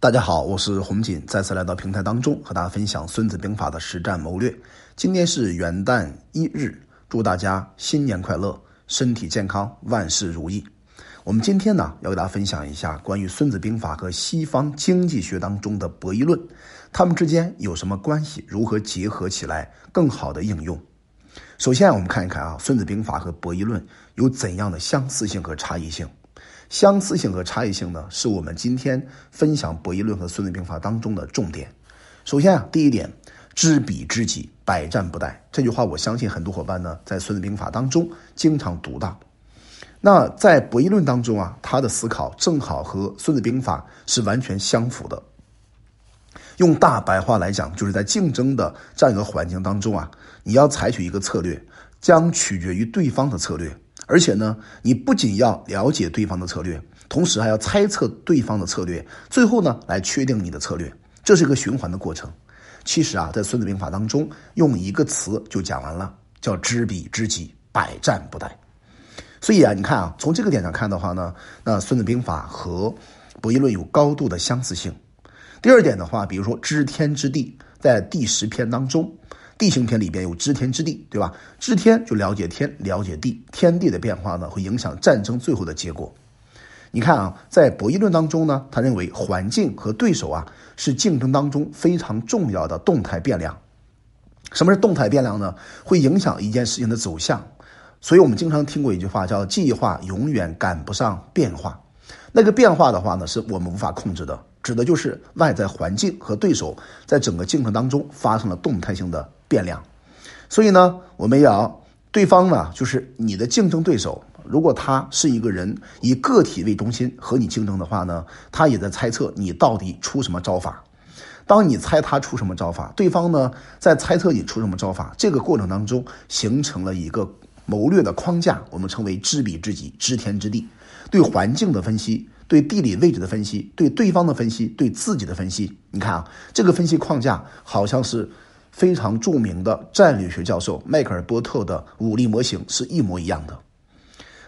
大家好，我是洪锦，再次来到平台当中和大家分享《孙子兵法》的实战谋略。今天是元旦1日，祝大家新年快乐，身体健康，万事如意。我们今天呢，要给大家分享一下关于《孙子兵法》和西方经济学当中的博弈论，它们之间有什么关系，如何结合起来更好的应用。首先我们看一看《孙子兵法》和博弈论有怎样的相似性和差异性。相似性和差异性呢，是我们今天分享博弈论和孙子兵法当中的重点。首先第一点，知彼知己，百战不殆。这句话我相信很多伙伴呢，在孙子兵法当中经常读到。那在博弈论当中他的思考正好和孙子兵法是完全相符的。用大白话来讲，就是在竞争的这样一个环境当中你要采取一个策略，将取决于对方的策略。而且呢，你不仅要了解对方的策略，同时还要猜测对方的策略，最后呢来确定你的策略，这是一个循环的过程。其实在孙子兵法当中，用一个词就讲完了，叫知彼知己，百战不殆。所以你看从这个点上看的话呢，那孙子兵法和博弈论有高度的相似性。第二点的话，比如说知天知地，在第10篇当中，地形篇里边有知天知地，对吧？知天就了解天，了解地，天地的变化呢，会影响战争最后的结果。你看在博弈论当中呢，他认为环境和对手是竞争当中非常重要的动态变量。什么是动态变量呢？会影响一件事情的走向。所以我们经常听过一句话，叫计划永远赶不上变化。那个变化的话呢，是我们无法控制的，指的就是外在环境和对手在整个竞争当中发生了动态性的变量。所以呢，我们要对方呢，就是你的竞争对手，如果他是一个人以个体为中心和你竞争的话呢，他也在猜测你到底出什么招法。当你猜他出什么招法，对方呢在猜测你出什么招法，这个过程当中形成了一个谋略的框架，我们称为知彼知己，知天知地，对环境的分析，对地理位置的分析，对对方的分析，对自己的分析。你看这个分析框架好像是非常著名的战略学教授迈克尔·波特的武力模型是一模一样的。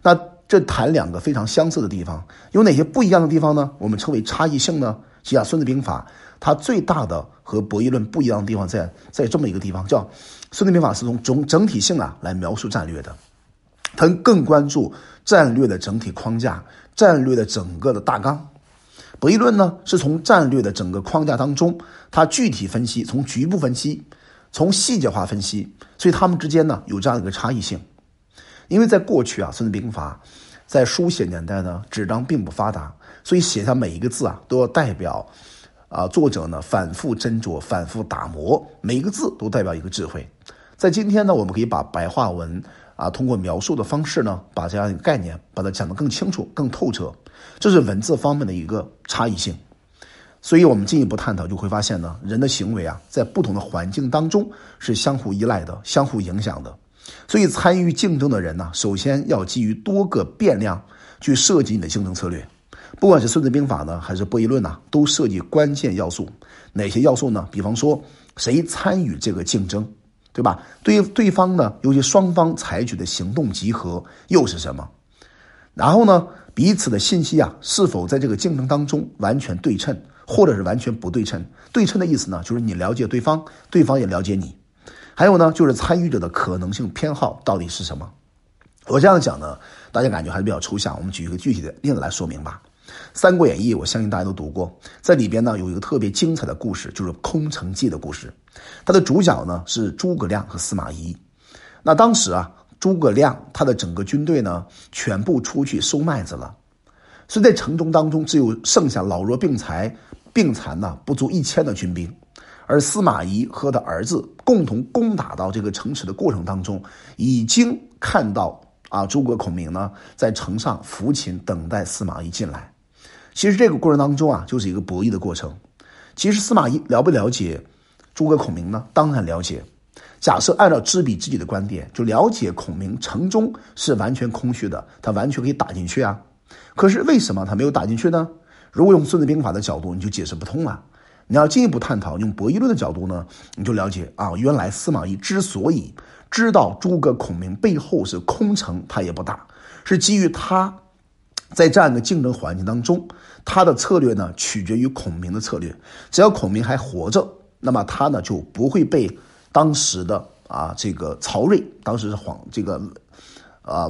那这谈两个非常相似的地方，有哪些不一样的地方呢？我们称为差异性呢。其实孙子兵法它最大的和博弈论不一样的地方在这么一个地方，叫孙子兵法是从整体性来描述战略的，它更关注战略的整体框架，战略的整个的大纲。博弈论呢，是从战略的整个框架当中，它具体分析，从局部分析，从细节化分析，所以他们之间呢有这样一个差异性。因为在过去孙子兵法在书写年代呢，纸张并不发达，所以写下每一个字都要代表作者呢反复斟酌，反复打磨，每一个字都代表一个智慧。在今天呢，我们可以把白话文通过描述的方式呢，把这样一个概念把它讲得更清楚，更透彻，这是文字方面的一个差异性。所以我们进一步探讨就会发现呢，人的行为在不同的环境当中是相互依赖的，相互影响的。所以参与竞争的人呢，首先要基于多个变量去设计你的竞争策略。不管是孙子兵法呢还是博弈论都涉及关键要素。哪些要素呢？比方说谁参与这个竞争，对吧？对方呢，尤其双方采取的行动集合又是什么？然后呢，彼此的信息是否在这个竞争当中完全对称，或者是完全不对称。对称的意思呢，就是你了解对方，对方也了解你。还有呢，就是参与者的可能性偏好到底是什么。我这样讲呢，大家感觉还是比较抽象，我们举一个具体的例子来说明吧。三国演义我相信大家都读过，在里边呢有一个特别精彩的故事，就是空城计的故事。它的主角呢是诸葛亮和司马懿。那当时诸葛亮他的整个军队呢全部出去收麦子了，所以在城中当中只有剩下老弱病残呢不足1000的军兵。而司马懿和他的儿子共同攻打到这个城池的过程当中，已经看到诸葛孔明呢在城上抚琴等待司马懿进来。其实这个过程当中就是一个博弈的过程。其实司马懿了不了解诸葛孔明呢？当然了解。假设按照知彼知己的观点，就了解孔明城中是完全空虚的，他完全可以打进去可是为什么他没有打进去呢？如果用孙子兵法的角度，你就解释不通了。你要进一步探讨，用博弈论的角度呢，你就了解原来司马懿之所以知道诸葛孔明背后是空城，他也不打，是基于他在这样一个竞争环境当中，他的策略呢取决于孔明的策略。只要孔明还活着，那么他呢就不会被当时的这个曹睿，当时是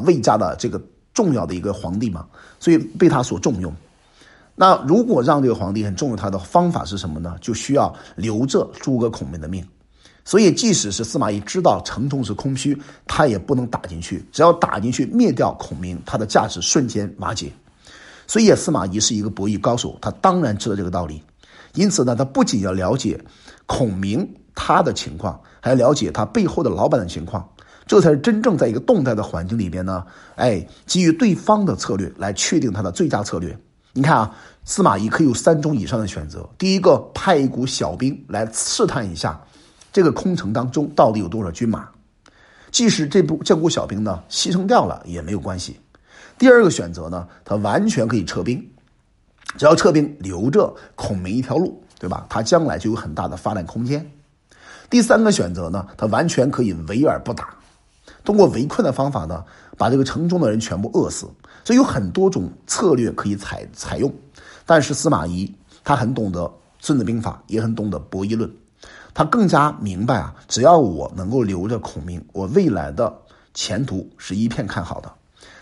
魏家的这个重要的一个皇帝嘛，所以被他所重用。那如果让这个皇帝很重用他的方法是什么呢？就需要留着诸葛孔明的命。所以即使是司马懿知道城中是空虚，他也不能打进去，只要打进去灭掉孔明，他的价值瞬间瓦解。所以司马懿是一个博弈高手，他当然知道这个道理。因此呢，他不仅要了解孔明他的情况，还要了解他背后的老板的情况，这才是真正在一个动态的环境里边呢，基于对方的策略来确定他的最佳策略。你看啊，司马懿可以有3种以上的选择。第一个，派一股小兵来试探一下这个空城当中到底有多少军马，即使这股小兵呢牺牲掉了也没有关系。第二个选择呢，他完全可以撤兵，只要撤兵留着孔明一条路，对吧？他将来就有很大的发展空间。第三个选择呢，他完全可以围而不打，通过围困的方法呢，把这个城中的人全部饿死。所以有很多种策略可以采用，但是司马懿他很懂得《孙子兵法》，也很懂得博弈论，他更加明白啊，只要我能够留着孔明，我未来的前途是一片看好的。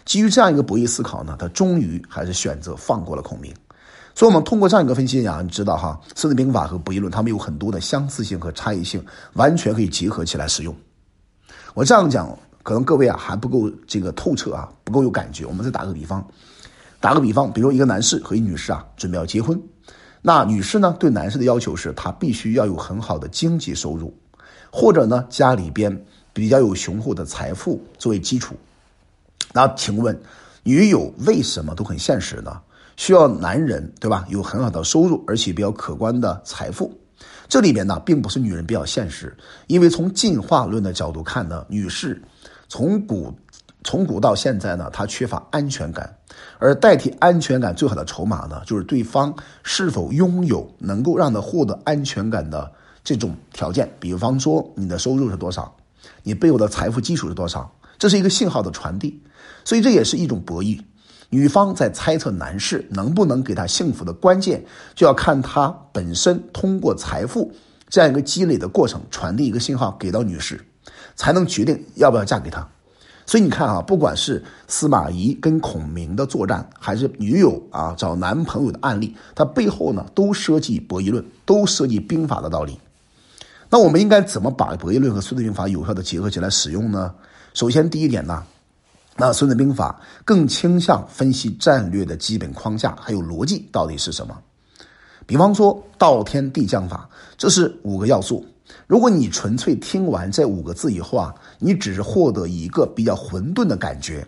基于这样一个博弈思考呢，他终于还是选择放过了孔明。所以我们通过这样一个分析你知道哈，孙子兵法和博弈论他们有很多的相似性和差异性，完全可以结合起来使用。我这样讲可能各位还不够这个透彻啊，不够有感觉。我们再打个比方，比如一个男士和一女士准备要结婚，那女士呢对男士的要求是他必须要有很好的经济收入，或者呢家里边比较有雄厚的财富作为基础。那请问女友为什么都很现实呢？需要男人，对吧，有很好的收入，而且比较可观的财富。这里面呢并不是女人比较现实，因为从进化论的角度看呢，女士从古到现在呢，她缺乏安全感，而代替安全感最好的筹码呢，就是对方是否拥有能够让她获得安全感的这种条件，比方说你的收入是多少，你背后的财富基础是多少，这是一个信号的传递。所以这也是一种博弈，女方在猜测男士能不能给她幸福的关键，就要看她本身通过财富这样一个积累的过程传递一个信号给到女士，才能决定要不要嫁给她。所以你看不管是司马懿跟孔明的作战，还是女友找男朋友的案例，它背后呢都涉及博弈论，都涉及兵法的道理。那我们应该怎么把博弈论和孙子兵法有效的结合起来使用呢？首先第一点呢，那孙子兵法更倾向分析战略的基本框架还有逻辑到底是什么。比方说道天地将法，这是5个要素。如果你纯粹听完这5个字以后你只是获得一个比较混沌的感觉。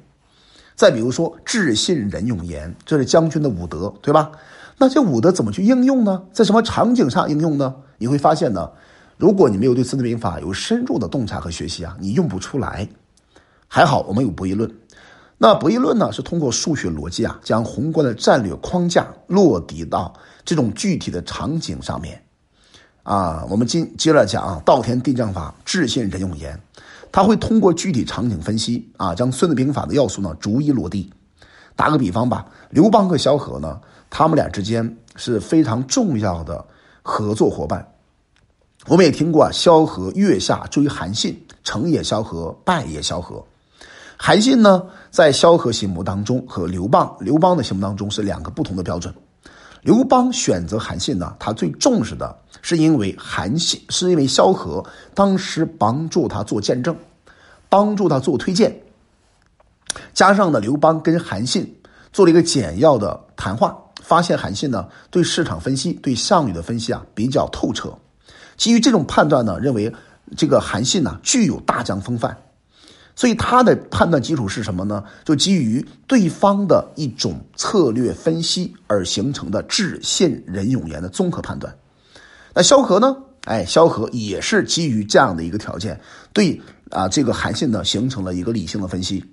再比如说智信仁勇言，这是将军的5德，对吧？那这5德怎么去应用呢？在什么场景上应用呢？你会发现呢，如果你没有对孙子兵法有深入的洞察和学习你用不出来。还好我们有博弈论，那博弈论呢是通过数学逻辑将宏观的战略框架落地到这种具体的场景上面我们接着讲道天地将法智信仁勇言，它会通过具体场景分析将孙子兵法的要素呢逐一落地。打个比方吧，刘邦和萧何呢，他们俩之间是非常重要的合作伙伴。我们也听过萧何月下追韩信，成也萧何，败也萧何。韩信呢，在萧何心目当中和刘邦的心目当中是2个不同的标准。刘邦选择韩信呢，他最重视的是因为萧何当时帮助他做见证，帮助他做推荐，加上呢，刘邦跟韩信做了一个简要的谈话，发现韩信呢对市场分析、对项羽的分析比较透彻。基于这种判断呢，认为这个韩信具有大将风范。所以他的判断基础是什么呢？就基于对方的一种策略分析而形成的智信仁勇言的综合判断。那萧何呢？萧何也是基于这样的一个条件，对这个韩信呢形成了一个理性的分析。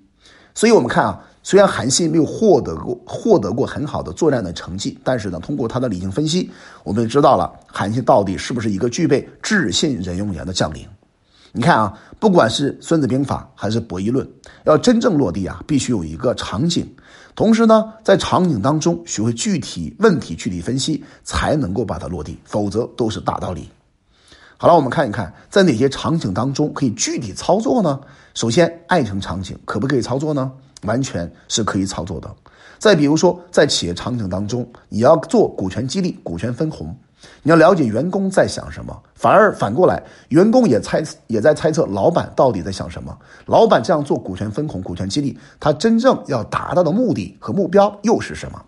所以我们看虽然韩信没有获得过很好的作战的成绩，但是呢，通过他的理性分析，我们知道了韩信到底是不是一个具备智信仁勇言的将领。你看啊，不管是孙子兵法还是博弈论，要真正落地啊，必须有一个场景，同时呢，在场景当中学会具体问题具体分析，才能够把它落地，否则都是大道理。好了，我们看一看在哪些场景当中可以具体操作呢？首先，爱情场景可不可以操作呢？完全是可以操作的。再比如说，在企业场景当中，你要做股权激励、股权分红，你要了解员工在想什么，反过来，员工也在猜测老板到底在想什么，老板这样做股权分红、股权激励，他真正要达到的目的和目标又是什么？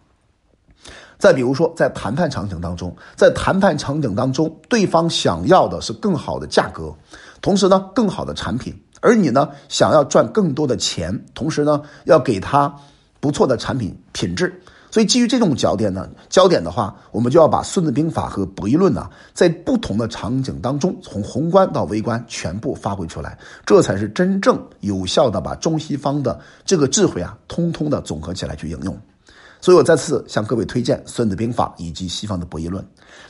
再比如说，在谈判场景当中，对方想要的是更好的价格，同时呢，更好的产品，而你呢，想要赚更多的钱，同时呢，要给他不错的产品品质。所以基于这种焦点的话，我们就要把《孙子兵法》和博弈论呢，在不同的场景当中，从宏观到微观全部发挥出来，这才是真正有效的把中西方的这个智慧啊，通通的总合起来去应用。所以我再次向各位推荐《孙子兵法》以及西方的博弈论，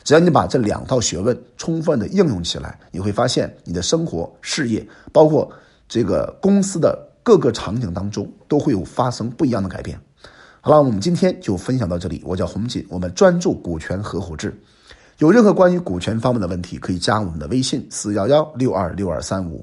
只要你把这两套学问充分的应用起来，你会发现你的生活、事业，包括这个公司的各个场景当中，都会有发生不一样的改变。好了，我们今天就分享到这里，我叫洪锦，我们专注股权合伙制。有任何关于股权方面的问题，可以加我们的微信411626235。